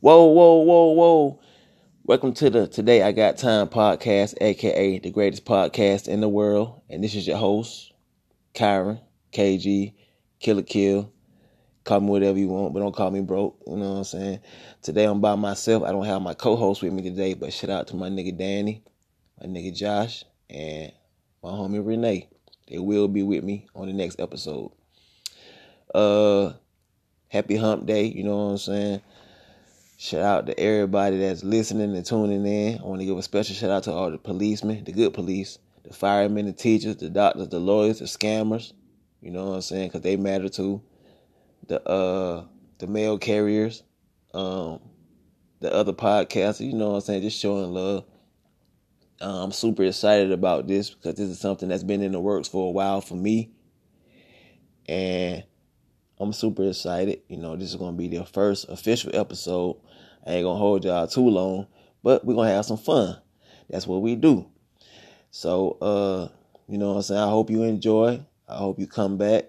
Whoa, whoa, whoa, whoa. Welcome to the Today I Got Time Podcast, a.k.a. the greatest podcast in the world. And this is your host, Kyron, KG, Killer Kill. Call me whatever you want, but don't call me broke. You know what I'm saying? Today I'm by myself. I don't have my co-host with me today, but shout out to my nigga Danny, my nigga Josh, and my homie Renee. They will be with me on the next episode. Happy hump day, you know what I'm saying? Shout out to everybody that's listening and tuning in. I want to give a special shout out to all the policemen, the good police, the firemen, the teachers, the doctors, the lawyers, the scammers. You know what I'm saying? Because they matter too. The mail carriers, the other podcasters. You know what I'm saying? Just showing love. I'm super excited about this because this is something that's been in the works for a while for me. And I'm super excited. You know, this is going to be the first official episode. I ain't going to hold y'all too long, but we're going to have some fun. That's what we do. So, you know what I'm saying? I hope you enjoy. I hope you come back.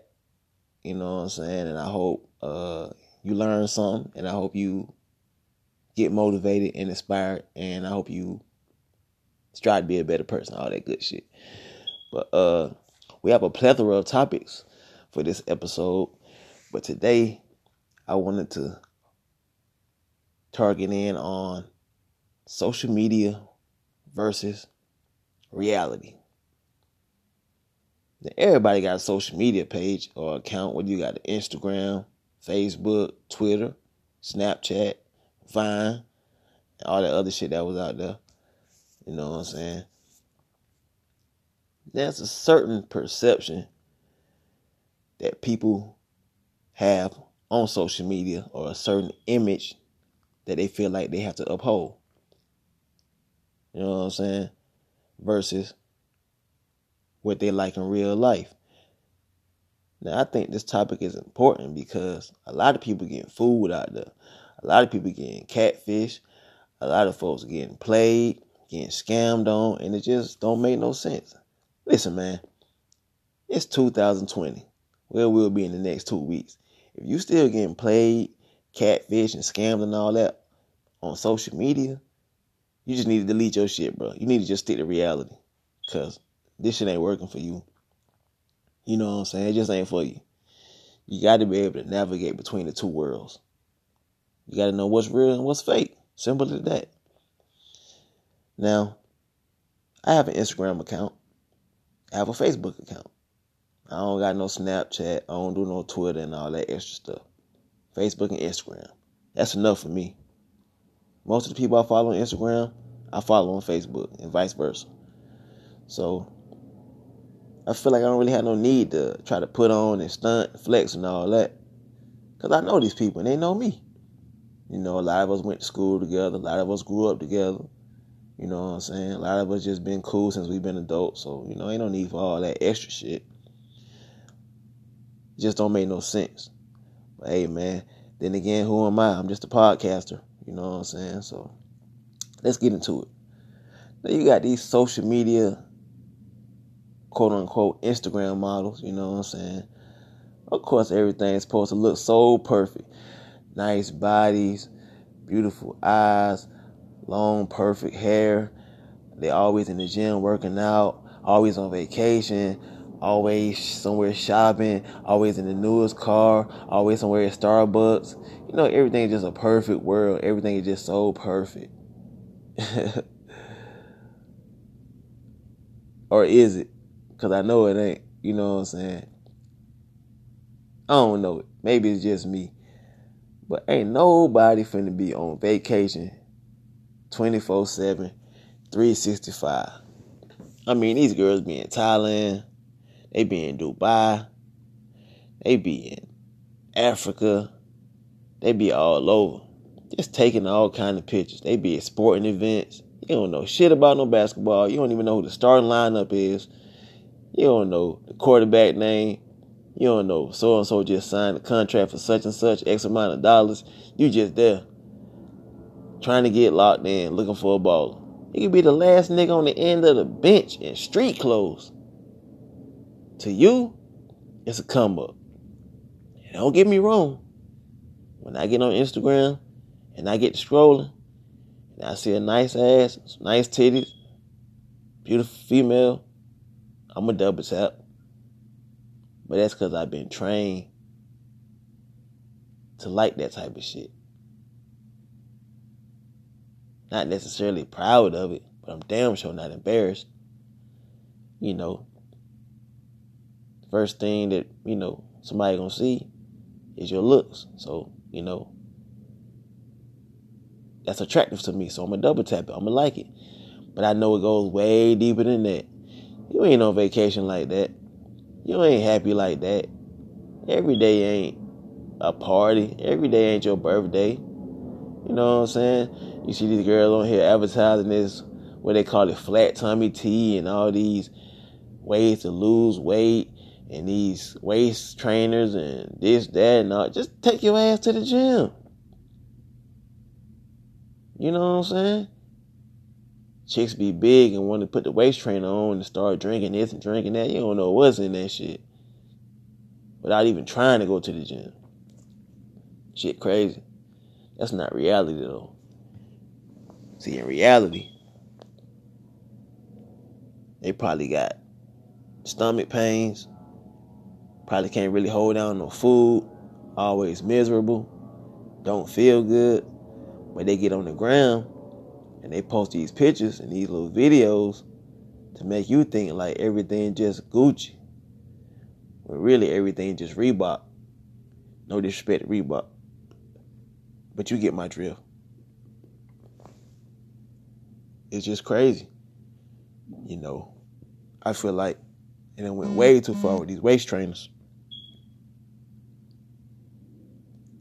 You know what I'm saying? And I hope you learn something. And I hope you get motivated and inspired. And I hope you strive to be a better person. All that good shit. But we have a plethora of topics for this episode. But today, I wanted to target in on social media versus reality. Now, everybody got a social media page or account. Whether you got Instagram, Facebook, Twitter, Snapchat, Vine, and all that other shit that was out there. You know what I'm saying? There's a certain perception that people have on social media, or a certain image that they feel like they have to uphold. You know what I'm saying? Versus what they like in real life. Now, I think this topic is important because a lot of people getting fooled out there. A lot of people getting catfished. A lot of folks getting played, getting scammed on, and it just don't make no sense. Listen, man, it's 2020. Well, we'll be in the next 2 weeks. If you still getting played, catfish, and scammed and all that on social media, you just need to delete your shit, bro. You need to just stick to reality because this shit ain't working for you. You know what I'm saying? It just ain't for you. You got to be able to navigate between the two worlds. You got to know what's real and what's fake. Simple as that. Now, I have an Instagram account. I have a Facebook account. I don't got no Snapchat. I don't do no Twitter and all that extra stuff. Facebook and Instagram. That's enough for me. Most of the people I follow on Instagram, I follow on Facebook and vice versa. So, I feel like I don't really have no need to try to put on and stunt and flex and all that. Because I know these people and they know me. You know, a lot of us went to school together. A lot of us grew up together. You know what I'm saying? A lot of us just been cool since we've been adults. So, you know, ain't no need for all that extra shit. Just don't make no sense. But hey, man, then again, who am I? I'm just a podcaster. You know what I'm saying? So let's get into it. Now you got these social media, quote unquote, Instagram models. You know what I'm saying? Of course, everything is supposed to look so perfect. Nice bodies, beautiful eyes, long, perfect hair. They always in the gym working out, always on vacation, always somewhere shopping, always in the newest car, always somewhere at Starbucks. You know, everything is just a perfect world. Everything is just so perfect. Or is it? Because I know it ain't. You know what I'm saying? I don't know. Maybe it's just me. But ain't nobody finna be on vacation 24/7, 365. I mean, these girls be in Thailand. They be in Dubai. They be in Africa. They be all over. Just taking all kind of pictures. They be at sporting events. You don't know shit about no basketball. You don't even know who the starting lineup is. You don't know the quarterback name. You don't know so-and-so just signed a contract for such and such, X amount of dollars. You just there trying to get locked in, looking for a baller. You could be the last nigga on the end of the bench in street clothes. To you, it's a come up. And don't get me wrong. When I get on Instagram and I get to scrolling, and I see a nice ass, some nice titties, beautiful female, I'm going to double tap. But that's because I've been trained to like that type of shit. Not necessarily proud of it, but I'm damn sure not embarrassed. You know, first thing that, you know, somebody gonna see is your looks. So, you know, that's attractive to me. So I'm gonna double tap it. I'm gonna like it. But I know it goes way deeper than that. You ain't on vacation like that. You ain't happy like that. Every day ain't a party. Every day ain't your birthday. You know what I'm saying? You see these girls on here advertising this, what they call it, flat tummy tea and all these ways to lose weight and these waist trainers and this, that, and all. Just take your ass to the gym. You know what I'm saying? Chicks be big and want to put the waist trainer on and start drinking this and drinking that. You don't know what's in that shit without even trying to go to the gym. Shit crazy. That's not reality, though. See, in reality, they probably got stomach pains, probably can't really hold down no food, always miserable, don't feel good. But they get on the ground and they post these pictures and these little videos to make you think like everything just Gucci. When really everything just Reebok. No disrespect to Reebok. But you get my drift. It's just crazy. You know, I feel like, and it went way too far with these waist trainers.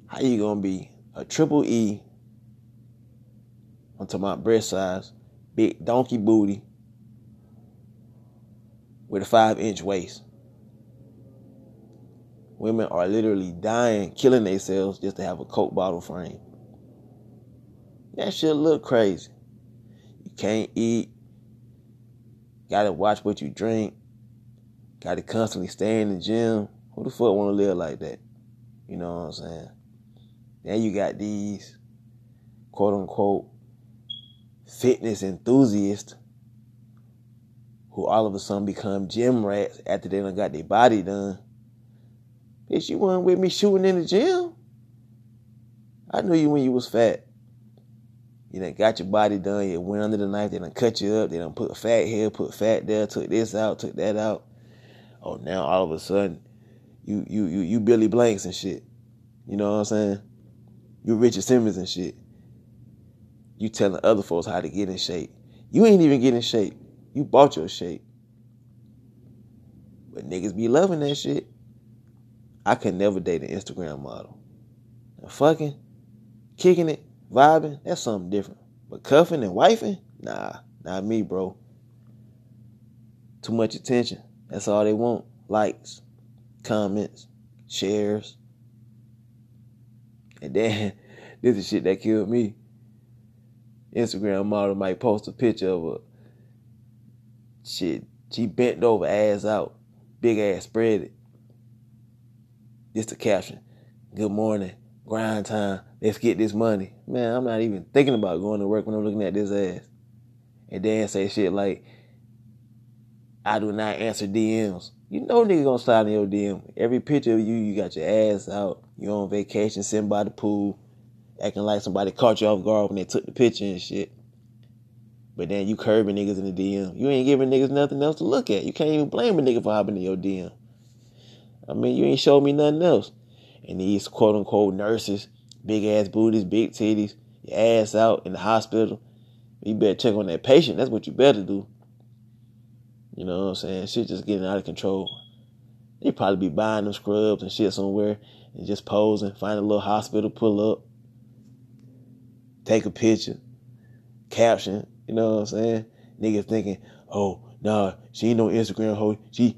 How you gonna be a triple E onto my breast size, big donkey booty with a 5-inch waist? Women are literally dying, killing themselves just to have a Coke bottle frame. That shit look crazy. You can't eat. Gotta watch what you drink. Gotta constantly stay in the gym. Who the fuck wanna live like that? You know what I'm saying? Then you got these quote unquote fitness enthusiasts who all of a sudden become gym rats after they done got their body done. Bitch, you weren't with me shooting in the gym. I knew you when you was fat. You done got your body done. You went under the knife. They done cut you up. They done put fat here, put fat there, took this out, took that out. Oh, now all of a sudden, you Billy Blanks and shit. You know what I'm saying? You Richard Simmons and shit. You telling other folks how to get in shape. You ain't even getting in shape. You bought your shape. But niggas be loving that shit. I could never date an Instagram model. And fucking, kicking it, vibing, that's something different. But cuffing and wifing? Nah, not me, bro. Too much attention. That's all they want. Likes, comments, shares. And then, this is shit that killed me. Instagram model might post a picture of a shit. She bent over, ass out. Big ass spread it. Just the caption. Good morning. Grind time. Let's get this money. Man, I'm not even thinking about going to work when I'm looking at this ass. And then say shit like, I do not answer DMs. You know niggas gonna slide in your DM. Every picture of you, you got your ass out. You on vacation, sitting by the pool, acting like somebody caught you off guard when they took the picture and shit. But then you curbing niggas in the DM. You ain't giving niggas nothing else to look at. You can't even blame a nigga for hopping in your DM. I mean, you ain't showed me nothing else. And these quote-unquote nurses, big-ass booties, big titties, your ass out in the hospital. You better check on that patient. That's what you better do. You know what I'm saying? Shit just getting out of control. They probably be buying them scrubs and shit somewhere and just posing, find a little hospital, pull up, take a picture, caption. You know what I'm saying? Niggas thinking, oh, nah, she ain't no Instagram hoe. She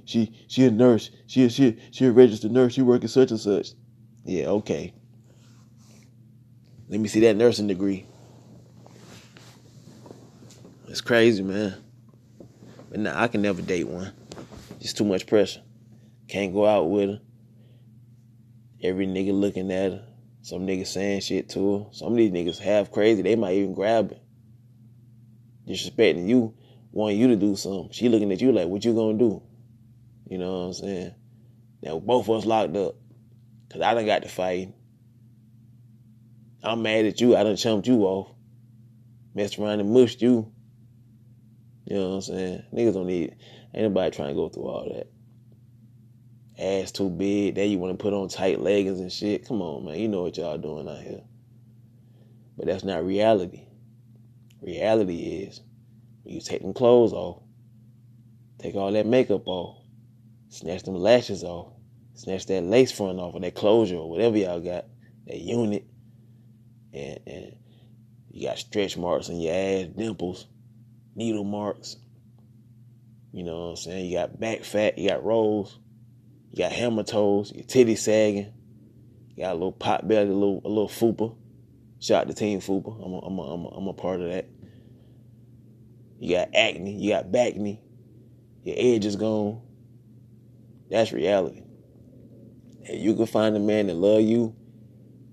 a nurse. She a registered nurse. She working such and such. Yeah, okay. Let me see that nursing degree. It's crazy, man. But nah, I can never date one. Just too much pressure. Can't go out with her. Every nigga looking at her. Some niggas saying shit to her. Some of these niggas half crazy. They might even grab it. Disrespecting you, wanting you to do something. She looking at you like, what you gonna do? You know what I'm saying? Now, both of us locked up. Because I done got to fighting. I'm mad at you. I done chumped you off. Messed around and mushed you. You know what I'm saying? Niggas don't need it. Ain't nobody trying to go through all that. Ass too big. Then you want to put on tight leggings and shit. Come on, man. You know what y'all doing out here. But that's not reality. Reality is when you take them clothes off, take all that makeup off, snatch them lashes off, snatch that lace front off or that closure or whatever y'all got, that unit, and you got stretch marks on your ass, dimples, needle marks. You know what I'm saying? You got back fat, you got rolls, you got hammer toes, your titty sagging, you got a little pot belly, a little fupa. Shout out to Team Fupa. I'm a part of that. You got acne, you got back knee, your edge is gone. That's reality. And you can find a man that love you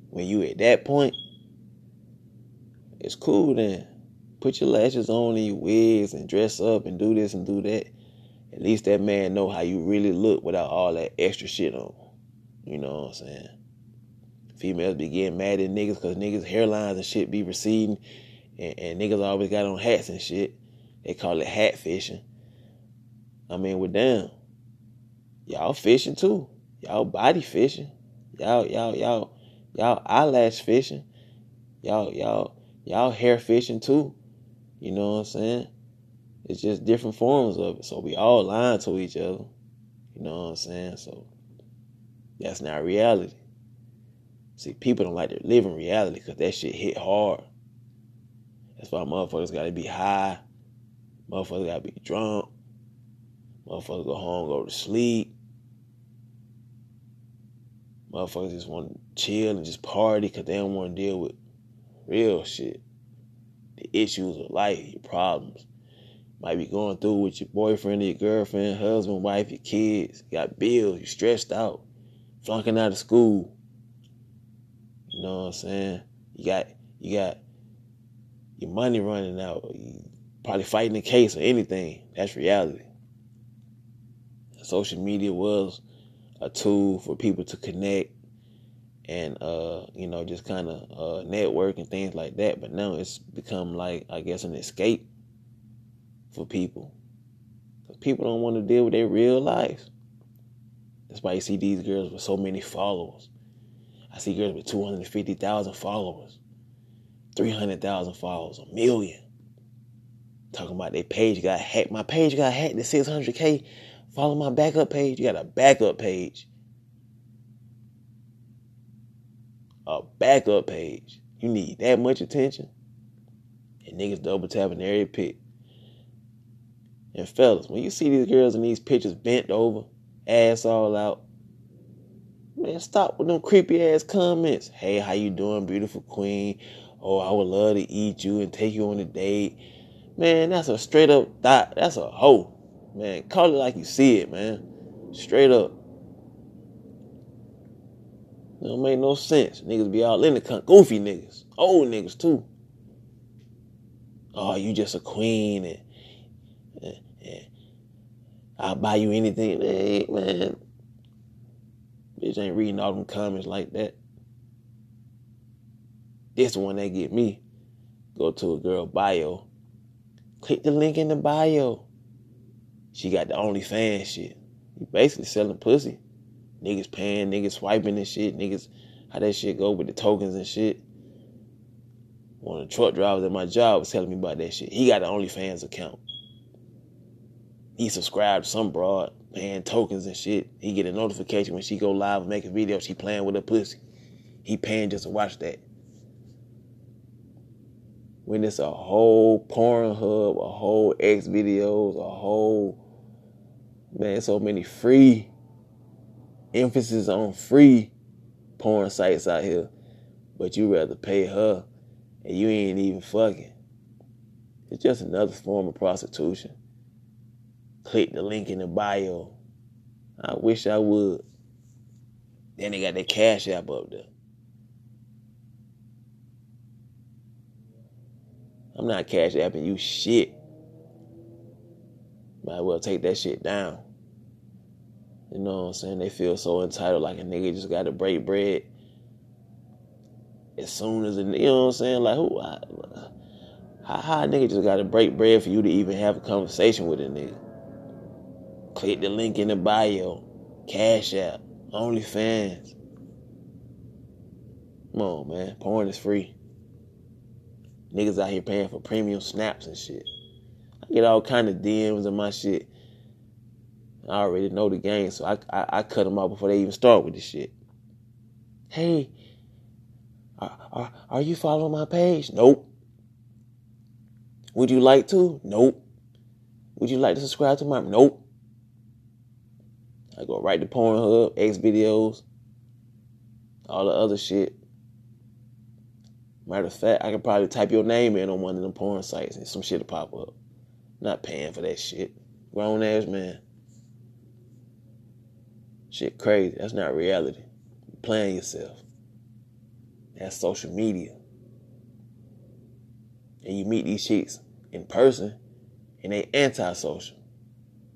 when you at that point. It's cool then. Put your lashes on and your wigs and dress up and do this and do that. At least that man know how you really look without all that extra shit on. You know what I'm saying? Females be getting mad at niggas because niggas' hairlines and shit be receding. And niggas always got on hats and shit. They call it hat fishing. I mean, we're down. Y'all fishing too. Y'all body fishing. Y'all eyelash fishing. Y'all hair fishing too. You know what I'm saying? It's just different forms of it. So we all lying to each other. You know what I'm saying? So that's not reality. See, people don't like to live in reality because that shit hit hard. That's why motherfuckers gotta be high. Motherfuckers gotta be drunk. Motherfuckers go home, go to sleep. Motherfuckers just want to chill and just party because they don't want to deal with real shit. The issues of life, your problems. Might be going through with your boyfriend or your girlfriend, husband, wife, your kids. You got bills, you stressed out, flunking out of school. You know what I'm saying? You got your money running out. You probably fighting a case or anything. That's reality. Social media was a tool for people to connect and, just kind of network and things like that. But now it's become like, I guess, an escape for people. Because people don't want to deal with their real life. That's why you see these girls with so many followers. I see girls with 250,000 followers, 300,000 followers, 1 million. Talking about their page got hacked. My page got hacked to 600K. Follow my backup page. You got a backup page. A backup page. You need that much attention. And niggas double tapping every pic. And fellas, when you see these girls in these pictures bent over, ass all out, man, stop with them creepy ass comments. Hey, how you doing, beautiful queen? Oh, I would love to eat you and take you on a date. Man, that's a straight up thought. That's a hoe. Man, call it like you see it, man. Straight up. It don't make no sense. Niggas be all in the country. Goofy niggas. Old niggas, too. Oh, you just a queen and I'll buy you anything. Man. Bitch ain't reading all them comments like that. This one that get me. Go to a girl bio. Click the link in the bio. She got the OnlyFans shit. You basically selling pussy. Niggas paying, niggas swiping and shit. Niggas, how that shit go with the tokens and shit. One of the truck drivers at my job was telling me about that shit. He got an OnlyFans account. He subscribed to some broad, paying tokens and shit. He get a notification when she go live and make a video, she playing with her pussy. He paying just to watch that. When it's a whole Pornhub, a whole X videos, a whole... Man, so many free, emphasis on free porn sites out here. But you rather pay her and you ain't even fucking. It's just another form of prostitution. Click the link in the bio. I wish I would. Then they got their Cash App up there. I'm not cash apping you shit. Might well take that shit down. You know what I'm saying? They feel so entitled, like a nigga just got to break bread. As soon as a nigga, you know what I'm saying? Like, how a nigga just got to break bread for you to even have a conversation with a nigga? Click the link in the bio. Cash App. OnlyFans. Come on, man. Porn is free. Niggas out here paying for premium snaps and shit. I get all kind of DMs and my shit. I already know the game, so I cut them off before they even start with this shit. Hey, are you following my page? Nope. Would you like to? Nope. Would you like to subscribe to my... Nope. I go right to Pornhub, X videos, all the other shit. Matter of fact, I could probably type your name in on one of them porn sites and some shit will pop up. Not paying for that shit. Grown ass man. Shit crazy. That's not reality. You're playing yourself. That's social media. And you meet these chicks in person and they antisocial.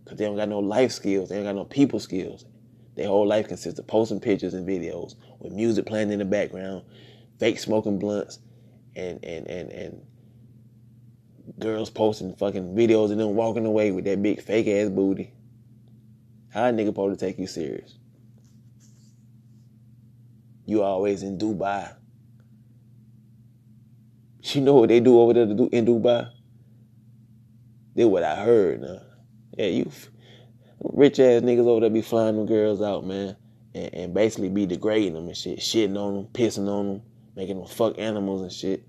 Because they don't got no life skills. They don't got no people skills. Their whole life consists of posting pictures and videos with music playing in the background, fake smoking blunts, and girls posting fucking videos and them walking away with that big fake ass booty. How a nigga supposed to take you serious? You always in Dubai. You know what they do over there to do in Dubai? That's what I heard now. Yeah, you rich ass niggas over there be flying them girls out, man, and basically be degrading them and shit, shitting on them, pissing on them, making them fuck animals and shit.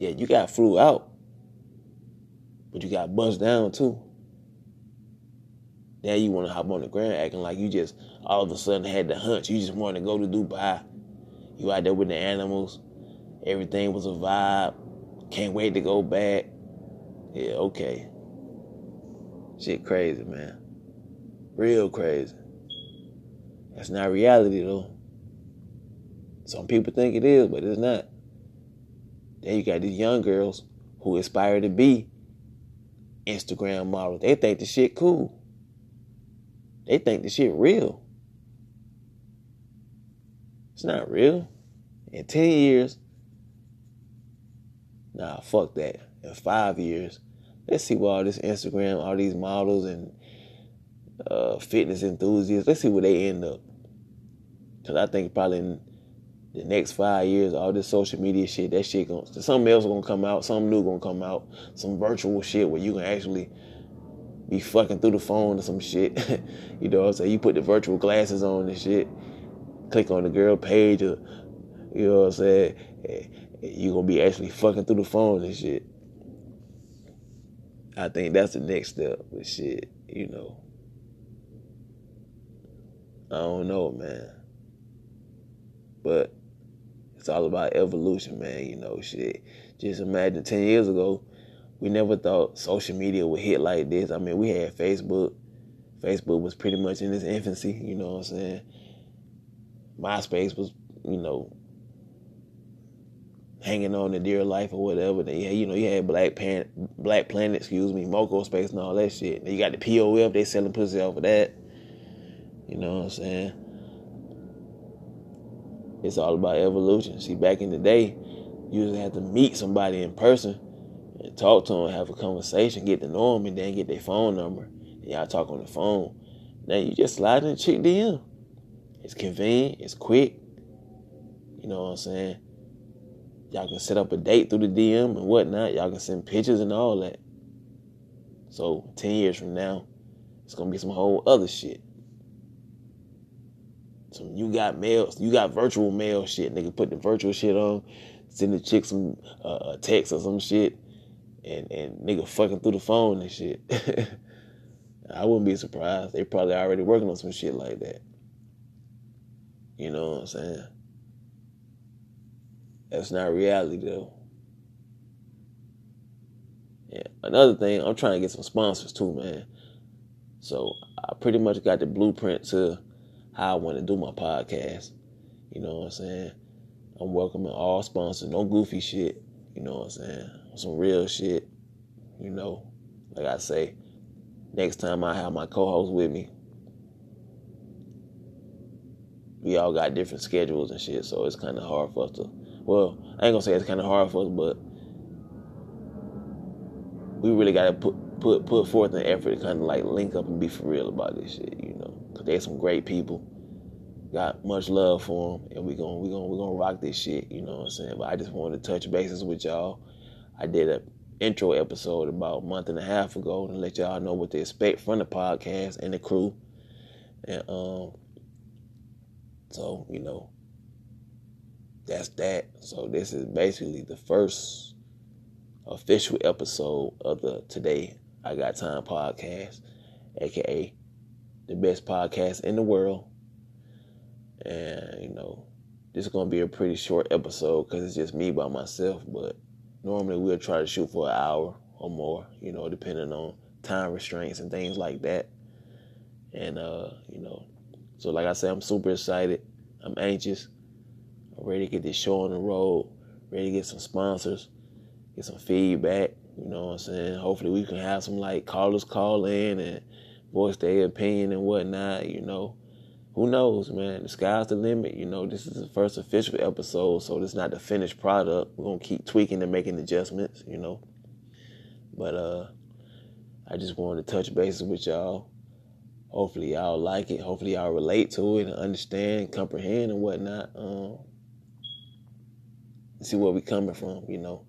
Yeah, you got flew out, but you got bunched down too. Now you want to hop on the ground acting like you just all of a sudden had the hunch. You just wanted to go to Dubai. You out there with the animals. Everything was a vibe. Can't wait to go back. Yeah, okay. Shit crazy, man. Real crazy. That's not reality, though. Some people think it is, but it's not. Then you got these young girls who aspire to be Instagram models. They think the shit cool. They think the shit real. It's not real. In 10 years, nah, fuck that. In 5 years, let's see what all this Instagram, all these models and fitness enthusiasts, let's see where they end up. Because I think probably in the next 5 years, all this social media shit, that shit, something else going to come out, something new going to come out, some virtual shit where you can actually be fucking through the phone or some shit. You know what I'm saying? You put the virtual glasses on and shit, click on the girl page, or, you know what I'm saying? You're going to be actually fucking through the phone and shit. I think that's the next step with shit, you know. I don't know, man. But it's all about evolution, man, you know, shit. Just imagine 10 years ago, we never thought social media would hit like this. I mean, we had Facebook. Facebook was pretty much in its infancy, you know what I'm saying? MySpace was, you know, hanging on to Dear Life or whatever. They, you know, you had BlackPlanet, MocoSpace and all that shit. Then you got the POF, they selling pussy off of that. You know what I'm saying? It's all about evolution. See, back in the day, you used to have to meet somebody in person and talk to them, have a conversation, get to know them, and then get their phone number. And y'all talk on the phone. Now you just slide in the chick DM. It's convenient. It's quick. You know what I'm saying? Y'all can set up a date through the DM and whatnot. Y'all can send pictures and all that. So 10 years from now, it's going to be some whole other shit. So you got mail, you got virtual mail shit. Nigga, put the virtual shit on, send the chick some text or some shit, and nigga fucking through the phone and shit. I wouldn't be surprised. They probably already working on some shit like that. You know what I'm saying? That's not reality, though. Yeah. Another thing, I'm trying to get some sponsors, too, man. So I pretty much got the blueprint to how I want to do my podcast. You know what I'm saying? I'm welcoming all sponsors. No goofy shit. You know what I'm saying? Some real shit, you know. Like I say, next time I have my co-host with me, we all got different schedules and shit, so it's kind of hard for us to, well, I ain't gonna say it's kind of hard for us, but we really gotta put forth an effort to kind of like link up and be for real about this shit, you know, because they're some great people. Got much love for them, and we gonna rock this shit, you know what I'm saying? But I just wanted to touch bases with y'all. I did an intro episode about a month and a half ago to let y'all know what to expect from the podcast and the crew. And so, you know, that's that. So this is basically the first official episode of the Today I Got Time podcast, aka the best podcast in the world. And, you know, this is going to be a pretty short episode because it's just me by myself. But normally we'll try to shoot for an hour or more, you know, depending on time restraints and things like that. And, you know, so like I said, I'm super excited. I'm anxious. I'm ready to get this show on the road, ready to get some sponsors, get some feedback, you know what I'm saying? Hopefully we can have some, like, callers call in and voice their opinion and whatnot, you know. Who knows, man? The sky's the limit. You know, this is the first official episode, so this is not the finished product. We're going to keep tweaking and making adjustments, you know. But I just wanted to touch bases with y'all. Hopefully y'all like it. Hopefully y'all relate to it and understand, comprehend, and whatnot. See where we're coming from, you know.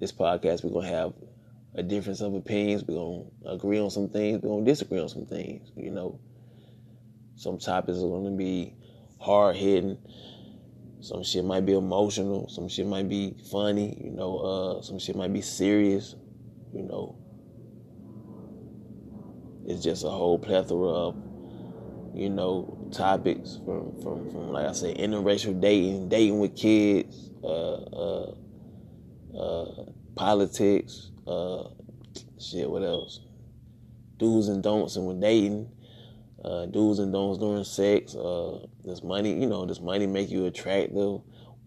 This podcast, we're going to have a difference of opinions. We're going to agree on some things. We're going to disagree on some things, you know. Some topics are going to be hard-hitting. Some shit might be emotional. Some shit might be funny, you know. Some shit might be serious, you know. It's just a whole plethora of, you know, topics from like I say, interracial dating, dating with kids, politics, shit, what else? Do's and don'ts and with dating. Do's and don'ts during sex, does money, you know, does money make you attractive?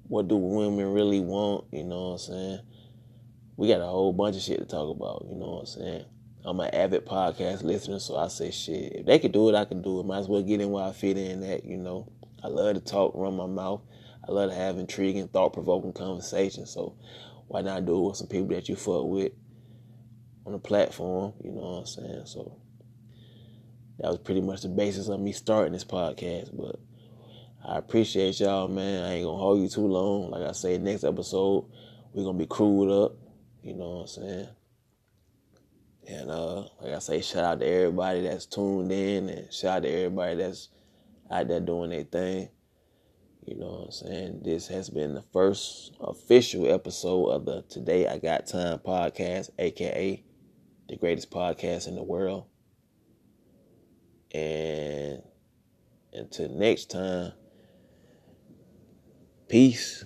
What do women really want? You know what I'm saying? We got a whole bunch of shit to talk about, you know what I'm saying? I'm an avid podcast listener, so I say shit. If they could do it, I can do it. Might as well get in where I fit in at, you know. I love to talk, run my mouth. I love to have intriguing, thought-provoking conversations, so why not do it with some people that you fuck with on the platform, you know what I'm saying? So that was pretty much the basis of me starting this podcast, but I appreciate y'all, man. I ain't gonna hold you too long. Like I said, next episode, we're gonna be crewed up, you know what I'm saying? And like I say, shout out to everybody that's tuned in and shout out to everybody that's out there doing their thing, you know what I'm saying? This has been the first official episode of the Today I Got Time podcast, aka the greatest podcast in the world. And until next time, peace.